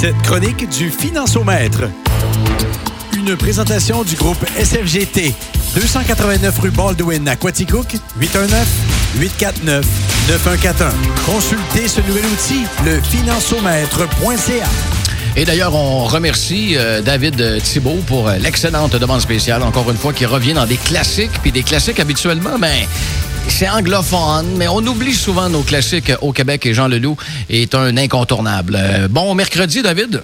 Cette chronique du Finançomètre. Une présentation du groupe SFGT. 289 rue Baldwin à Quaticook, 819-849-9141. Consultez ce nouvel outil, lefinançomètre.ca. Et d'ailleurs, on remercie David Thibault pour l'excellente demande spéciale, encore une fois, qui revient dans des classiques, puis des classiques habituellement, mais c'est anglophone, mais on oublie souvent nos classiques au Québec et Jean Leloup est un incontournable. Bon mercredi, David.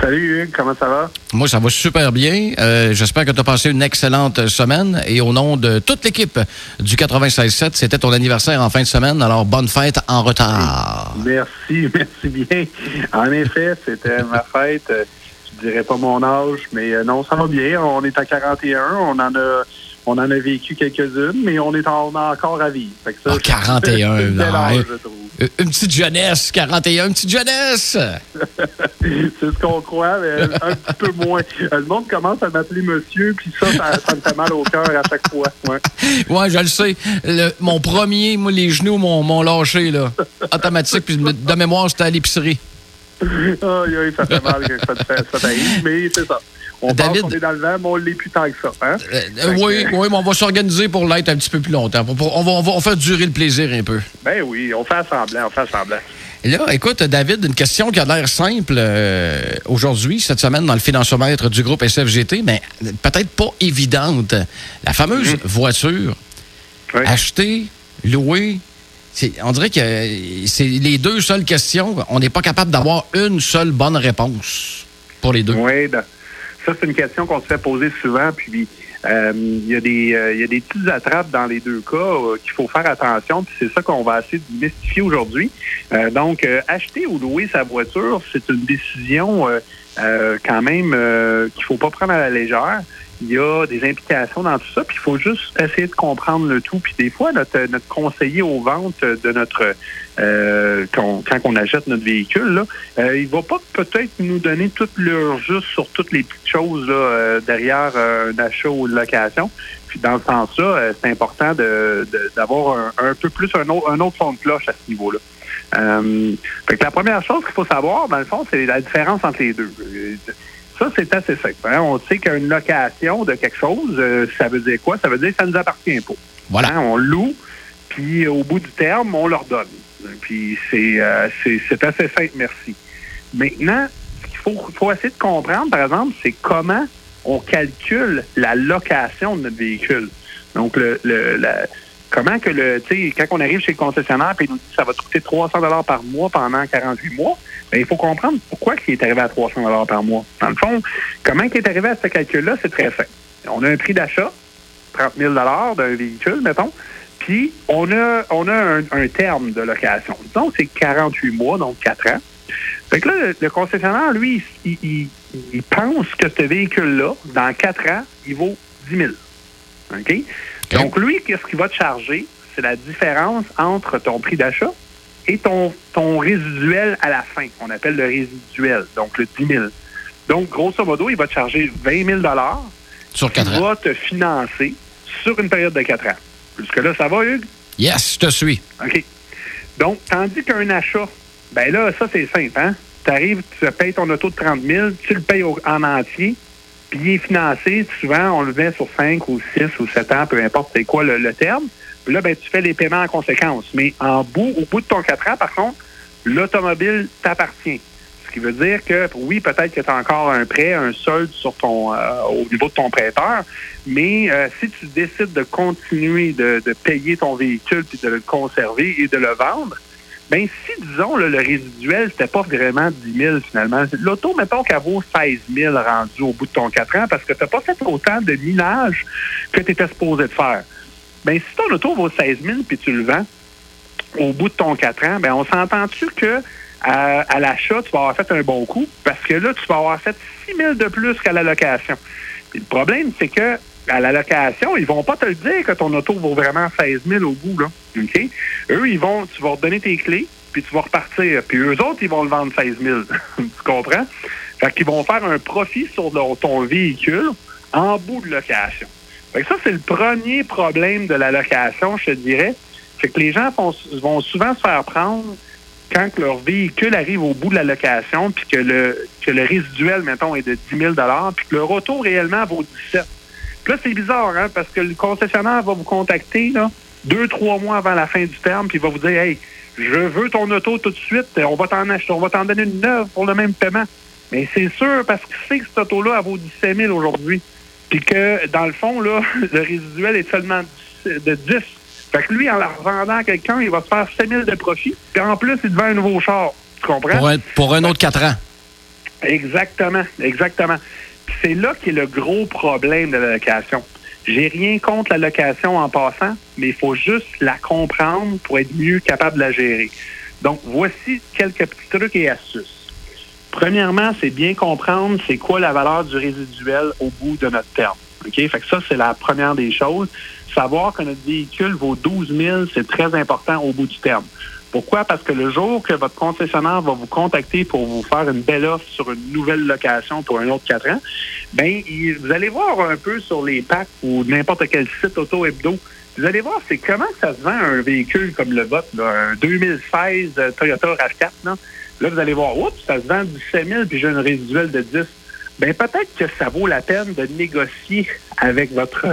Salut Hugues, comment ça va? Moi, ça va super bien. J'espère que tu as passé une excellente semaine. Et au nom de toute l'équipe du 96-7, c'était ton anniversaire en fin de semaine. Alors, bonne fête en retard. Merci bien. En effet, c'était ma fête. Je dirais pas mon âge, mais non, ça va bien. On est à 41. On en a vécu quelques-unes, mais on a encore à vivre. Fait que ça, 41, c'est bel âge, je trouve. Une petite jeunesse, 41, une petite jeunesse! C'est ce qu'on croit, mais un petit peu moins. Le monde commence à m'appeler monsieur, puis ça me fait mal au cœur à chaque fois. Ouais, je le sais. Mon premier, moi, les genoux m'ont lâché, là. Automatique, puis de mémoire, c'était à l'épicerie. Oui, ça fait mal que ça arrive, mais c'est ça. On David, pense qu'on est dans le vent, mais on ne l'est plus tant que ça. Hein? Oui, mais on va s'organiser pour l'être un petit peu plus longtemps. On va faire durer le plaisir un peu. Ben oui, on fait semblant. Et là, écoute, David, une question qui a l'air simple aujourd'hui, cette semaine, dans le Finançomètre du groupe SFGT, mais peut-être pas évidente. La fameuse voiture, oui. Acheter, louer, on dirait que c'est les deux seules questions. On n'est pas capable d'avoir une seule bonne réponse pour les deux. Oui, ça, c'est une question qu'on se fait poser souvent, puis il y a des petites attrapes dans les deux cas qu'il faut faire attention, puis c'est ça qu'on va essayer de mystifier aujourd'hui. Donc, acheter ou louer sa voiture, c'est une décision quand même qu'il ne faut pas prendre à la légère. Il y a des implications dans tout ça, puis il faut juste essayer de comprendre le tout. Puis des fois, notre conseiller aux ventes de notre quand on achète notre véhicule, là, il va pas peut-être nous donner tout leur juste sur toutes les petites choses là, derrière un achat ou une location. Puis dans ce sens-là, c'est important d'avoir un peu plus un autre fond de cloche à ce niveau-là. Fait que la première chose qu'il faut savoir, dans le fond, c'est la différence entre les deux. Ça, c'est assez simple. Hein? On sait qu'une location de quelque chose, ça veut dire quoi? Ça veut dire que ça ne nous appartient pas. Voilà. Hein? On loue, puis au bout du terme, on leur donne. Puis c'est assez simple, merci. Maintenant, ce qu'il faut essayer de comprendre, par exemple, c'est comment on calcule la location de notre véhicule. Donc, comment que quand on arrive chez le concessionnaire et il nous dit que ça va coûter 300 $ par mois pendant 48 mois, bien, il faut comprendre pourquoi il est arrivé à 300 $ par mois. Dans le fond, comment il est arrivé à ce calcul-là, c'est très simple. On a un prix d'achat, 30 000 $ d'un véhicule, mettons, puis on a un terme de location. Disons, c'est 48 mois, donc 4 ans. Fait que là, le concessionnaire, lui, il pense que ce véhicule-là, dans 4 ans, il vaut 10 000 $. OK? Donc, lui, qu'est-ce qu'il va te charger? C'est la différence entre ton prix d'achat et ton résiduel à la fin, qu'on appelle le résiduel, donc le 10 000 $. Donc, grosso modo, il va te charger 20 000 $ sur 4 ans. Il va te financer sur une période de 4 ans. Jusque-là, ça va, Hugues? Yes, je te suis. OK. Donc, tandis qu'un achat, bien là, ça, c'est simple, hein? Tu arrives, tu payes ton auto de 30 000 $, tu le payes en entier, puis il est financé, souvent, on le met sur 5 ou 6 ou 7 ans, peu importe c'est quoi le terme. Puis là, ben, tu fais les paiements en conséquence. Mais au bout de ton 4 ans, par contre, l'automobile t'appartient. Ce qui veut dire que, oui, peut-être que tu as encore un prêt, un solde sur au niveau de ton prêteur, mais si tu décides de continuer de payer ton véhicule puis de le conserver et de le vendre, bien, si, disons, le résiduel, c'était pas vraiment 10 000 finalement. L'auto, mettons qu'elle vaut 16 000 rendu au bout de ton 4 ans parce que tu n'as pas fait autant de minage que tu étais supposé de faire. Bien, si ton auto vaut 16 000 puis tu le vends au bout de ton 4 ans, bien, on s'entend-tu que à l'achat, tu vas avoir fait un bon coup parce que là, tu vas avoir fait 6 000 de plus qu'à la location. Puis le problème, c'est que à la location, ils vont pas te le dire que ton auto vaut vraiment 16 000 au bout, là. OK? Eux, tu vas redonner tes clés, puis tu vas repartir. Puis eux autres, ils vont le vendre 16 000. Tu comprends? Fait qu'ils vont faire un profit sur ton véhicule en bout de location. Fait que ça, c'est le premier problème de la location, je te dirais. C'est que les gens vont souvent se faire prendre quand leur véhicule arrive au bout de la location, puis que le résiduel, mettons, est de 10 000 $ puis que leur auto réellement vaut 17 000 $. Puis là, c'est bizarre, hein, parce que le concessionnaire va vous contacter là, 2-3 mois avant la fin du terme, puis il va vous dire « Hey, je veux ton auto tout de suite, on va t'en acheter, on va t'en donner une neuve pour le même paiement. » Mais c'est sûr, parce qu'il sait que cette auto-là, elle vaut 17 000 aujourd'hui. Puis que, dans le fond, là, le résiduel est seulement de 10. Fait que lui, en la revendant à quelqu'un, il va se faire 7 000 de profit. Puis en plus, il te vend un nouveau char. Tu comprends? Pour un autre 4 ans. Exactement, exactement. Puis c'est là qu'est le gros problème de la location. J'ai rien contre la location en passant, mais il faut juste la comprendre pour être mieux capable de la gérer. Donc, voici quelques petits trucs et astuces. Premièrement, c'est bien comprendre c'est quoi la valeur du résiduel au bout de notre terme. OK? Fait que ça, c'est la première des choses. Savoir que notre véhicule vaut 12 000, c'est très important au bout du terme. Pourquoi? Parce que le jour que votre concessionnaire va vous contacter pour vous faire une belle offre sur une nouvelle location pour un autre 4 ans, bien, vous allez voir un peu sur les packs ou n'importe quel site auto-hebdo, vous allez voir c'est comment ça se vend un véhicule comme le vôtre, là, un 2016 Toyota RAV4, là. Là, vous allez voir, oups, ça se vend 17 000 puis j'ai une résiduelle de 10. Bien, peut-être que ça vaut la peine de négocier avec votre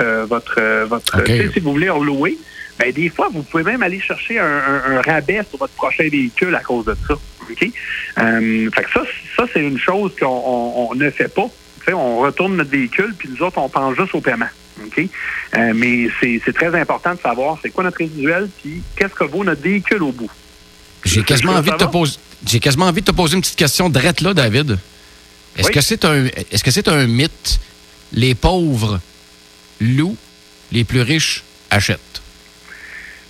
okay. Si vous voulez en louer, bien, des fois, vous pouvez même aller chercher un rabais sur votre prochain véhicule à cause de ça. OK? Fait que ça, c'est une chose qu'on ne fait pas. T'sais, on retourne notre véhicule puis nous autres, on pense juste au paiement. OK? Mais c'est très important de savoir c'est quoi notre résiduel puis qu'est-ce que vaut notre véhicule au bout. J'ai quasiment envie de te poser une petite question drette là, David. Est-ce que c'est un mythe? Les pauvres louent, les plus riches achètent.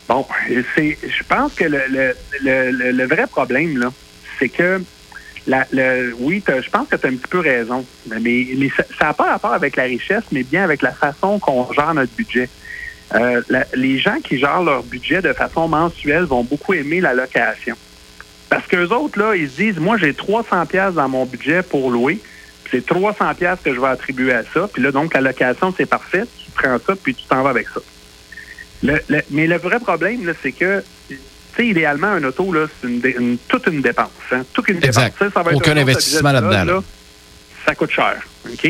Bon, je pense que le vrai problème, là, c'est que je pense que tu as un petit peu raison. Mais ça n'a pas rapport avec la richesse, mais bien avec la façon qu'on gère notre budget. Les gens qui gèrent leur budget de façon mensuelle vont beaucoup aimer la location. Parce qu'eux autres, là, ils se disent, moi, j'ai 300 $ dans mon budget pour louer, puis c'est 300 $ que je vais attribuer à ça, puis là, donc, la location, c'est parfait, tu prends ça, puis tu t'en vas avec ça. Mais le vrai problème, là, c'est que, tu sais, idéalement, un auto, là, c'est toute une dépense. Hein? Toute une exact. Dépense. Ça va être aucun investissement là-dedans. Là, ça coûte cher. OK?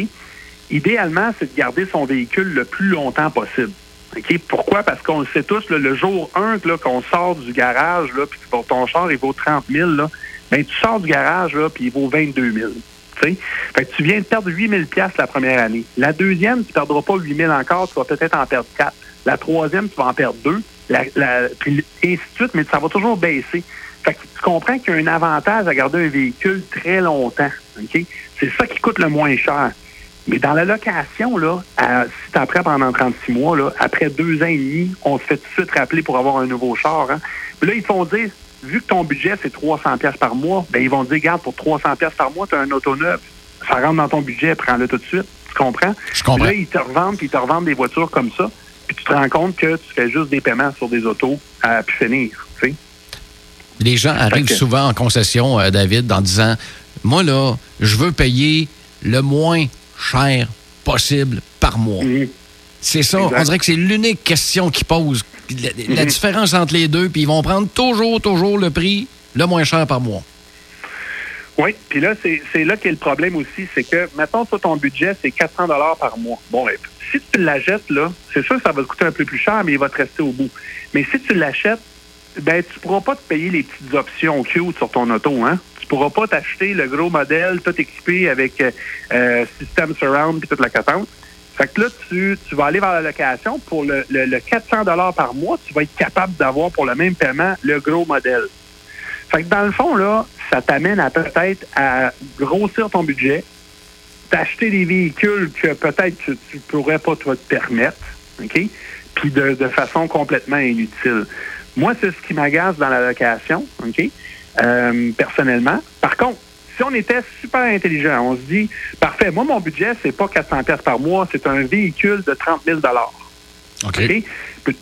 Idéalement, c'est de garder son véhicule le plus longtemps possible. Okay? Pourquoi? Parce qu'on le sait tous, là, le jour 1 là, qu'on sort du garage, puis pour ton char, il vaut 30 000, là, ben, tu sors du garage, puis il vaut 22 000. T'sais? Fait que tu viens de perdre 8 000 $ la première année. La deuxième, tu ne perdras pas 8 000 encore, tu vas peut-être en perdre 4. La troisième, tu vas en perdre 2, puis ainsi de suite, mais ça va toujours baisser. Fait que tu comprends qu'il y a un avantage à garder un véhicule très longtemps. Okay? C'est ça qui coûte le moins cher. Mais dans la location, là, si tu en prends pendant 36 mois, là, après 2 ans et demi, on se fait tout de suite rappeler pour avoir un nouveau char. Hein. Puis là, ils te font dire, vu que ton budget, c'est 300 $ par mois, ben ils vont te dire, garde, pour 300 $ par mois, tu as un auto neuf. Ça rentre dans ton budget, prends-le tout de suite. Tu comprends? Je comprends. Puis là, ils te revendent des voitures comme ça. Puis tu te rends compte que tu fais juste des paiements sur des autos à plus finir. Tu sais? Les gens arrivent souvent en concession, David, en disant, moi, là, je veux payer le moins cher possible par mois. Mmh. C'est ça. Exact. On dirait que c'est l'unique question qu'ils posent. La différence entre les deux, puis ils vont prendre toujours le prix le moins cher par mois. Oui, puis là, c'est là qu'est le problème aussi. C'est que, mettons, toi, ton budget, c'est 400 $ par mois. Bon, ben, si tu l'achètes, là, c'est sûr que ça va te coûter un peu plus cher, mais il va te rester au bout. Mais si tu l'achètes, ben, tu ne pourras pas te payer les petites options cute sur ton auto, hein? Tu pourras pas t'acheter le gros modèle tout équipé avec système surround et toute la patente. Fait que là, tu vas aller vers la location. Pour le 400 $ par mois, tu vas être capable d'avoir pour le même paiement le gros modèle. Fait que dans le fond, là, ça t'amène à peut-être à grossir ton budget, t'acheter des véhicules que peut-être tu pourrais pas toi te permettre, OK? Puis de façon complètement inutile. Moi, c'est ce qui m'agace dans la location, OK? Personnellement. Par contre, si on était super intelligent, on se dit, parfait, moi, mon budget, c'est pas 400 $ par mois, c'est un véhicule de 30 000 $. OK. Puis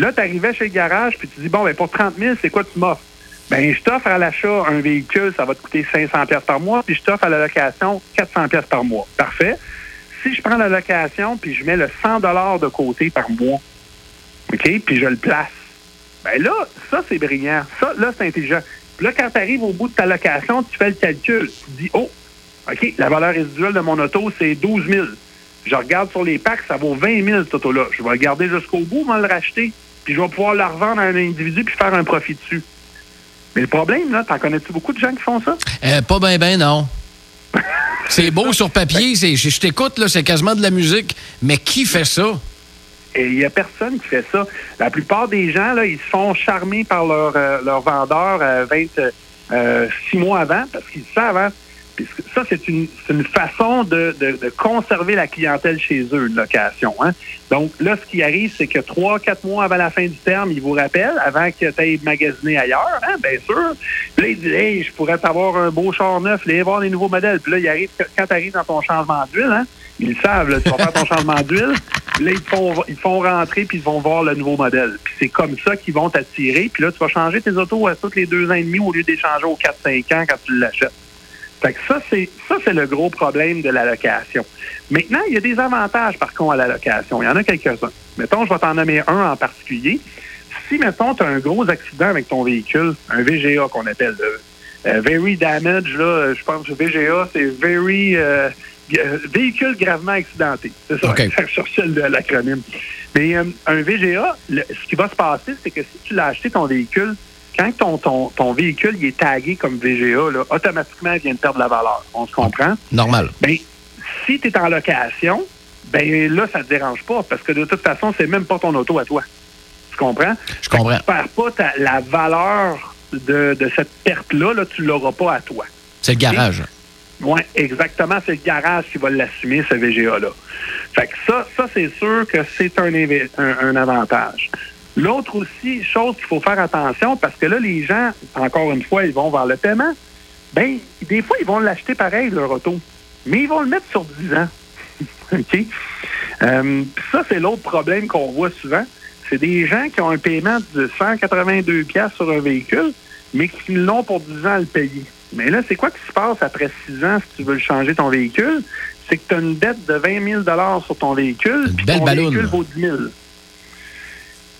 là, tu arrivais chez le garage, puis tu dis, bon, ben pour 30 000 $, c'est quoi tu m'offres? Ben, je t'offre à l'achat un véhicule, ça va te coûter 500 $ par mois, puis je t'offre à la location 400 $ par mois. Parfait. Si je prends la location, puis je mets le 100 $ de côté par mois, OK, puis je le place, ben là, ça, c'est brillant. Ça, là, c'est intelligent. Puis là, quand tu arrives au bout de ta location, tu fais le calcul. Tu te dis, oh, OK, la valeur résiduelle de mon auto, c'est 12 000. Je regarde sur les packs, ça vaut 20 000, cet auto-là. Je vais le garder jusqu'au bout, je vais le racheter. Puis je vais pouvoir le revendre à un individu puis faire un profit dessus. Mais le problème, là, t'en connais-tu beaucoup de gens qui font ça? Pas bien, non. C'est beau sur papier. Je t'écoute, là, c'est quasiment de la musique. Mais qui fait ça? Il n'y a personne qui fait ça. La plupart des gens, là, ils se font charmer par leur vendeur 26 mois avant, parce qu'ils le savent. Hein? Puis ça, c'est une façon de conserver la clientèle chez eux, une location. Hein? Donc là, ce qui arrive, c'est que 3-4 mois avant la fin du terme, ils vous rappellent, avant que tu ailles magasiner ailleurs, hein, bien sûr. Puis là, ils disent, hey, je pourrais t'avoir un beau char neuf, aller voir les nouveaux modèles. Puis là, il arrive, quand tu arrives dans ton changement d'huile, hein, ils savent, là, tu vas faire ton changement d'huile. Puis là, ils te font rentrer, puis ils vont voir le nouveau modèle. Puis c'est comme ça qu'ils vont t'attirer. Puis là, tu vas changer tes autos à toutes les 2 ans et demi au lieu d'échanger aux 4-5 ans quand tu l'achètes. Fait que ça, c'est le gros problème de la location. Maintenant, il y a des avantages, par contre, à la location. Il y en a quelques-uns. Mettons, je vais t'en nommer un en particulier. Si, mettons, tu as un gros accident avec ton véhicule, un VGA qu'on appelle Very Damage, là, je pense que VGA, c'est Very... véhicule gravement accidenté. C'est ça, okay. Je cherchais l'acronyme. Mais un VGA, ce qui va se passer, c'est que si tu l'as acheté, ton véhicule, quand ton véhicule il est tagué comme VGA, là, automatiquement, il vient de perdre la valeur. On se comprend? Normal. Bien, si tu es en location, ben là, ça ne te dérange pas parce que de toute façon, c'est même pas ton auto à toi. Tu comprends? Je comprends. Tu ne perds pas la valeur de cette perte-là, là, tu ne l'auras pas à toi. C'est le garage. Okay? Oui, exactement. C'est le garage qui va l'assumer, ce VGA-là. Fait que ça, c'est sûr que c'est un avantage. L'autre aussi, chose qu'il faut faire attention, parce que là, les gens, encore une fois, ils vont vers le paiement. Bien, des fois, ils vont l'acheter pareil, leur auto. Mais ils vont le mettre sur 10 ans. OK? Ça, c'est l'autre problème qu'on voit souvent. C'est des gens qui ont un paiement de 182 $ sur un véhicule, mais qui l'ont pour 10 ans à le payer. Mais là, c'est quoi qui se passe après 6 ans si tu veux changer ton véhicule? C'est que tu as une dette de 20 000 $ sur ton véhicule, puis ton véhicule vaut 10 000 $.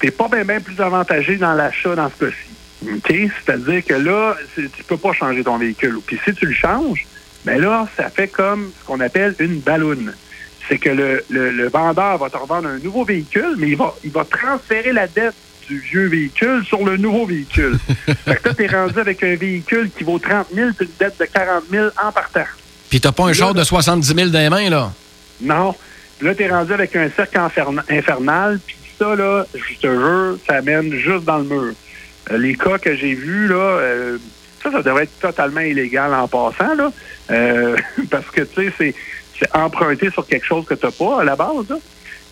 Tu n'es pas bien plus avantagé dans l'achat dans ce cas-ci. Okay? C'est-à-dire que là, tu ne peux pas changer ton véhicule. Puis si tu le changes, bien là, ça fait comme ce qu'on appelle une balloune. C'est que le vendeur va te revendre un nouveau véhicule, mais il va transférer la dette du vieux véhicule sur le nouveau véhicule. Fait que là, t'es rendu avec un véhicule qui vaut 30 000 puis une dette de 40 000 en partant. Puis t'as pas un char de 70 000 dans les mains, là? Non. Là, t'es rendu avec un cercle infernal, puis ça, là, je te jure, ça mène juste dans le mur. Les cas que j'ai vus, là, ça devrait être totalement illégal en passant, là, parce que, tu sais, c'est emprunté sur quelque chose que t'as pas à la base, là.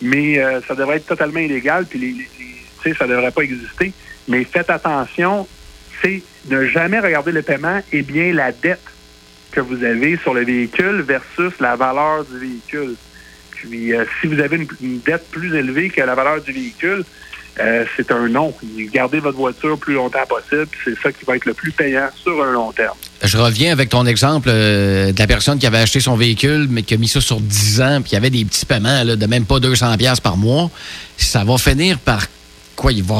Mais ça devrait être totalement illégal, puis ça ne devrait pas exister. Mais faites attention, c'est ne jamais regarder le paiement et bien la dette que vous avez sur le véhicule versus la valeur du véhicule. Puis, si vous avez une dette plus élevée que la valeur du véhicule, c'est un non. Gardez votre voiture le plus longtemps possible. C'est ça qui va être le plus payant sur un long terme. Je reviens avec ton exemple de la personne qui avait acheté son véhicule, mais qui a mis ça sur 10 ans, puis qui avait des petits paiements là, de même pas 200 $ par mois. Ça va finir par quoi, il va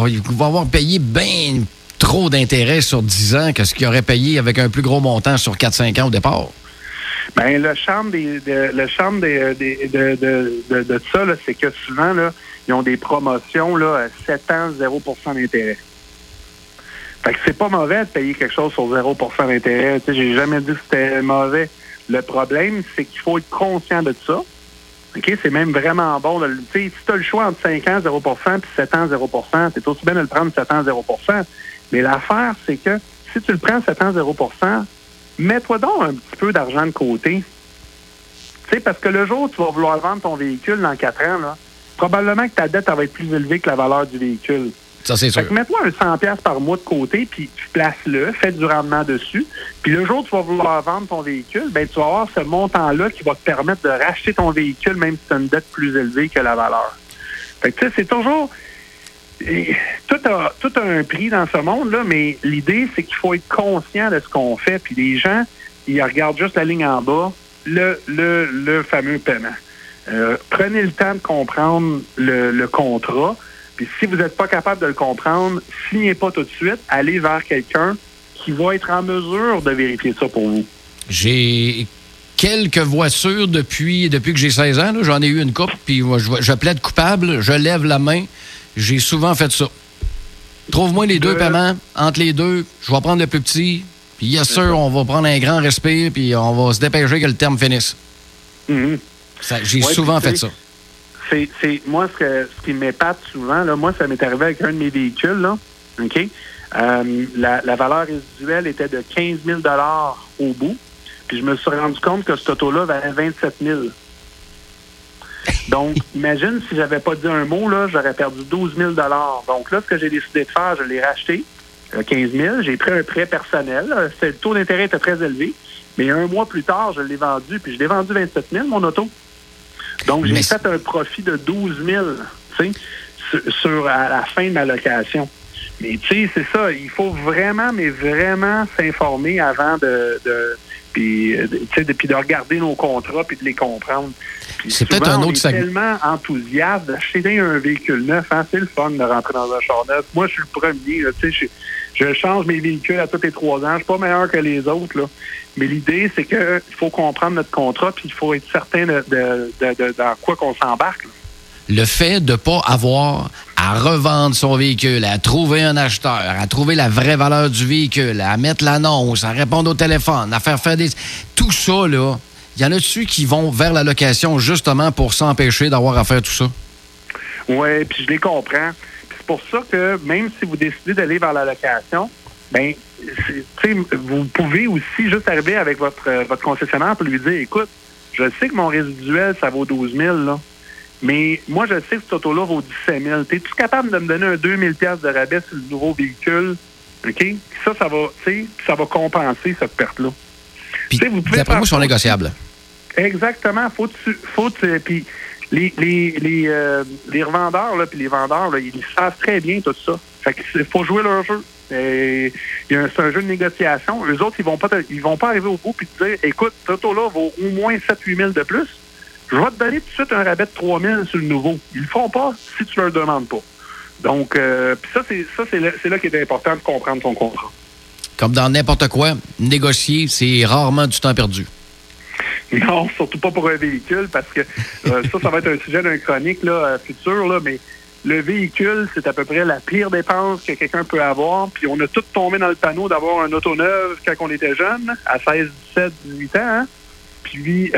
avoir payé bien trop d'intérêts sur 10 ans que ce qu'il aurait payé avec un plus gros montant sur 4-5 ans au départ? Bien, le charme de ça, là, c'est que souvent, là, ils ont des promotions là, 7 ans, 0 % d'intérêt. Fait que c'est pas mauvais de payer quelque chose sur 0 % d'intérêt. Tu sais, j'ai jamais dit que c'était mauvais. Le problème, c'est qu'il faut être conscient de ça. OK, c'est même vraiment bon. Si tu as le choix entre 5 ans, 0 % puis 7 ans, 0 %, c'est aussi bien de le prendre 7 ans, 0 %. Mais l'affaire, c'est que si tu le prends 7 ans, 0 %, mets-toi donc un petit peu d'argent de côté. Tu sais, parce que le jour où tu vas vouloir vendre ton véhicule dans 4 ans, là, probablement que ta dette va être plus élevée que la valeur du véhicule. Ça, c'est sûr. Fait que mets-toi un 100 $ par mois de côté, puis tu places-le, fais du rendement dessus. Puis le jour où tu vas vouloir vendre ton véhicule, ben tu vas avoir ce montant-là qui va te permettre de racheter ton véhicule, même si tu as une dette plus élevée que la valeur. Fait que tu sais, c'est toujours... Tout a un prix dans ce monde-là, mais l'idée, c'est qu'il faut être conscient de ce qu'on fait. Puis les gens, ils regardent juste la ligne en bas, le fameux paiement. Prenez le temps de comprendre le contrat. Puis si vous n'êtes pas capable de le comprendre, signez pas tout de suite. Allez vers quelqu'un qui va être en mesure de vérifier ça pour vous. J'ai quelques voitures depuis que j'ai 16 ans. Là, j'en ai eu une couple, puis moi, je plaide coupable, je lève la main. J'ai souvent fait ça. Trouve-moi les deux paiements. Entre les deux, je vais prendre le plus petit. Puis, yes sir, on va prendre un grand respire, puis on va se dépêcher que le terme finisse. Mm-hmm. Ça, j'ai souvent fait ça. Moi, ce qui m'épate souvent, là, moi, ça m'est arrivé avec un de mes véhicules, là, OK? La valeur résiduelle était de 15 000 au bout, puis je me suis rendu compte que cette auto-là valait 27 000. Donc, imagine, si j'avais pas dit un mot, là, j'aurais perdu 12 000 Donc là, ce que j'ai décidé de faire, je l'ai racheté, 15 000, j'ai pris un prêt personnel, le taux d'intérêt était très élevé, mais un mois plus tard, je l'ai vendu, puis je l'ai vendu 27 000, mon auto. Donc, j'ai fait un profit de 12 000, tu sais, à la fin de ma location. Mais tu sais, c'est ça, il faut vraiment, mais vraiment s'informer avant de regarder nos contrats puis de les comprendre. Puis c'est souvent, peut-être un autre segment. Tellement enthousiaste d'acheter un véhicule neuf, hein, c'est le fun de rentrer dans un char neuf. Moi, je suis le premier, tu sais, je change mes véhicules à tous les 3 ans. Je suis pas meilleur que les autres, là. Mais l'idée, c'est qu'il faut comprendre notre contrat puis il faut être certain de dans quoi qu'on s'embarque, là. Le fait de ne pas avoir à revendre son véhicule, à trouver un acheteur, à trouver la vraie valeur du véhicule, à mettre l'annonce, à répondre au téléphone, à faire des... Tout ça, là, il y en a-tu qui vont vers la location justement pour s'empêcher d'avoir à faire tout ça? Oui, puis je les comprends. Puis c'est pour ça que même si vous décidez d'aller vers la location, bien, vous pouvez aussi juste arriver avec votre concessionnaire pour lui dire, écoute, je sais que mon résiduel, ça vaut 12 000, là. Mais moi, je sais que cet auto-là vaut 17 000. Es-tu capable de me donner un 2 000 $ de rabais sur le nouveau véhicule? OK? Ça va compenser cette perte-là. Puis, d'après moi, ils sont négociables. Exactement. Faut-tu puis les revendeurs, là, puis les vendeurs, là, ils savent très bien tout ça. Fait qu'il faut jouer leur jeu. C'est un jeu de négociation. Eux autres, ils vont pas arriver au bout puis te dire, écoute, cet auto-là vaut au moins 7-8 000 de plus. Je vais te donner tout de suite un rabais de 3 000 sur le nouveau. Ils le font pas si tu leur demandes pas. Donc, c'est là qu'il est important de comprendre ton contrat. Comme dans n'importe quoi, négocier, c'est rarement du temps perdu. Non, surtout pas pour un véhicule, parce que ça va être un sujet d'un chronique là, futur, là, mais le véhicule, c'est à peu près la pire dépense que quelqu'un peut avoir. Puis on a tous tombé dans le panneau d'avoir un auto neuve quand on était jeune, à 16, 17, 18 ans, hein? Puis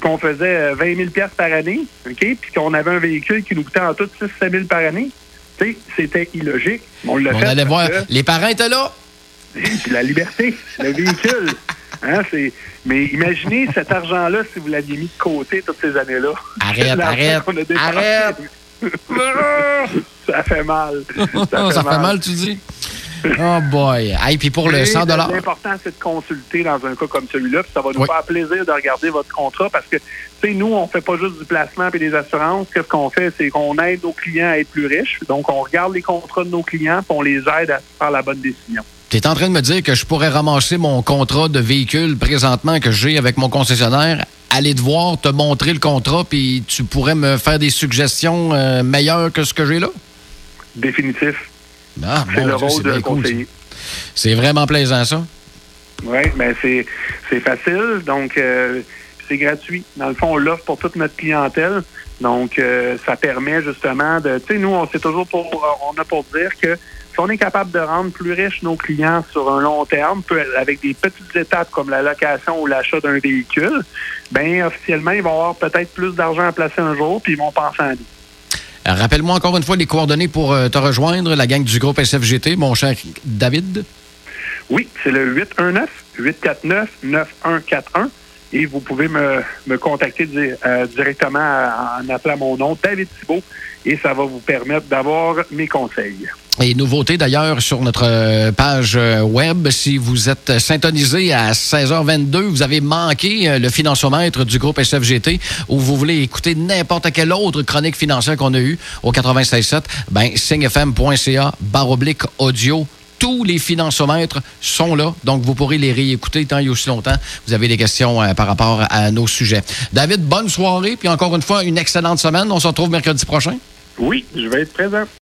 qu'on faisait 20 000 $ par année, OK? Puis qu'on avait un véhicule qui nous coûtait en tout 6-7 000 par année. Tu sais, c'était illogique. On allait voir. Les parents étaient là. Puis la liberté, le véhicule. Hein, mais imaginez cet argent-là si vous l'aviez mis de côté toutes ces années-là. Arrête! Ça fait mal. Ça fait mal, tu dis? Oh boy! Hey, puis pour le $100... L'important, c'est de consulter dans un cas comme celui-là, puis ça va nous faire plaisir de regarder votre contrat, parce que, tu sais, nous, on fait pas juste du placement et des assurances. Qu'est-ce qu'on fait? C'est qu'on aide nos clients à être plus riches. Donc, on regarde les contrats de nos clients, puis on les aide à faire la bonne décision. Tu es en train de me dire que je pourrais ramasser mon contrat de véhicule présentement que j'ai avec mon concessionnaire, aller te voir, te montrer le contrat, puis tu pourrais me faire des suggestions meilleures que ce que j'ai là? Définitif. Ah, c'est le rôle de conseiller. C'est vraiment plaisant, ça. Oui, mais c'est facile, donc c'est gratuit. Dans le fond, on l'offre pour toute notre clientèle. Donc, ça permet justement de... Tu sais, nous, on a pour dire que si on est capable de rendre plus riches nos clients sur un long terme, avec des petites étapes comme la location ou l'achat d'un véhicule, bien, officiellement, ils vont avoir peut-être plus d'argent à placer un jour, puis ils vont penser en vie. Rappelle-moi encore une fois les coordonnées pour te rejoindre, la gang du groupe SFGT, mon cher David. Oui, c'est le 819-849-9141. Et vous pouvez me contacter directement en appelant mon nom, David Thibault, et ça va vous permettre d'avoir mes conseils. Et nouveauté d'ailleurs sur notre page web, si vous êtes syntonisé à 16h22, vous avez manqué le Finançomètre du groupe SFGT, ou vous voulez écouter n'importe quelle autre chronique financière qu'on a eue au 96.7, ben signefm.ca/audio. Tous les Finançomètres sont là, donc vous pourrez les réécouter tant et aussi longtemps. Vous avez des questions par rapport à nos sujets. David, bonne soirée, puis encore une fois, une excellente semaine. On se retrouve mercredi prochain. Oui, je vais être présent.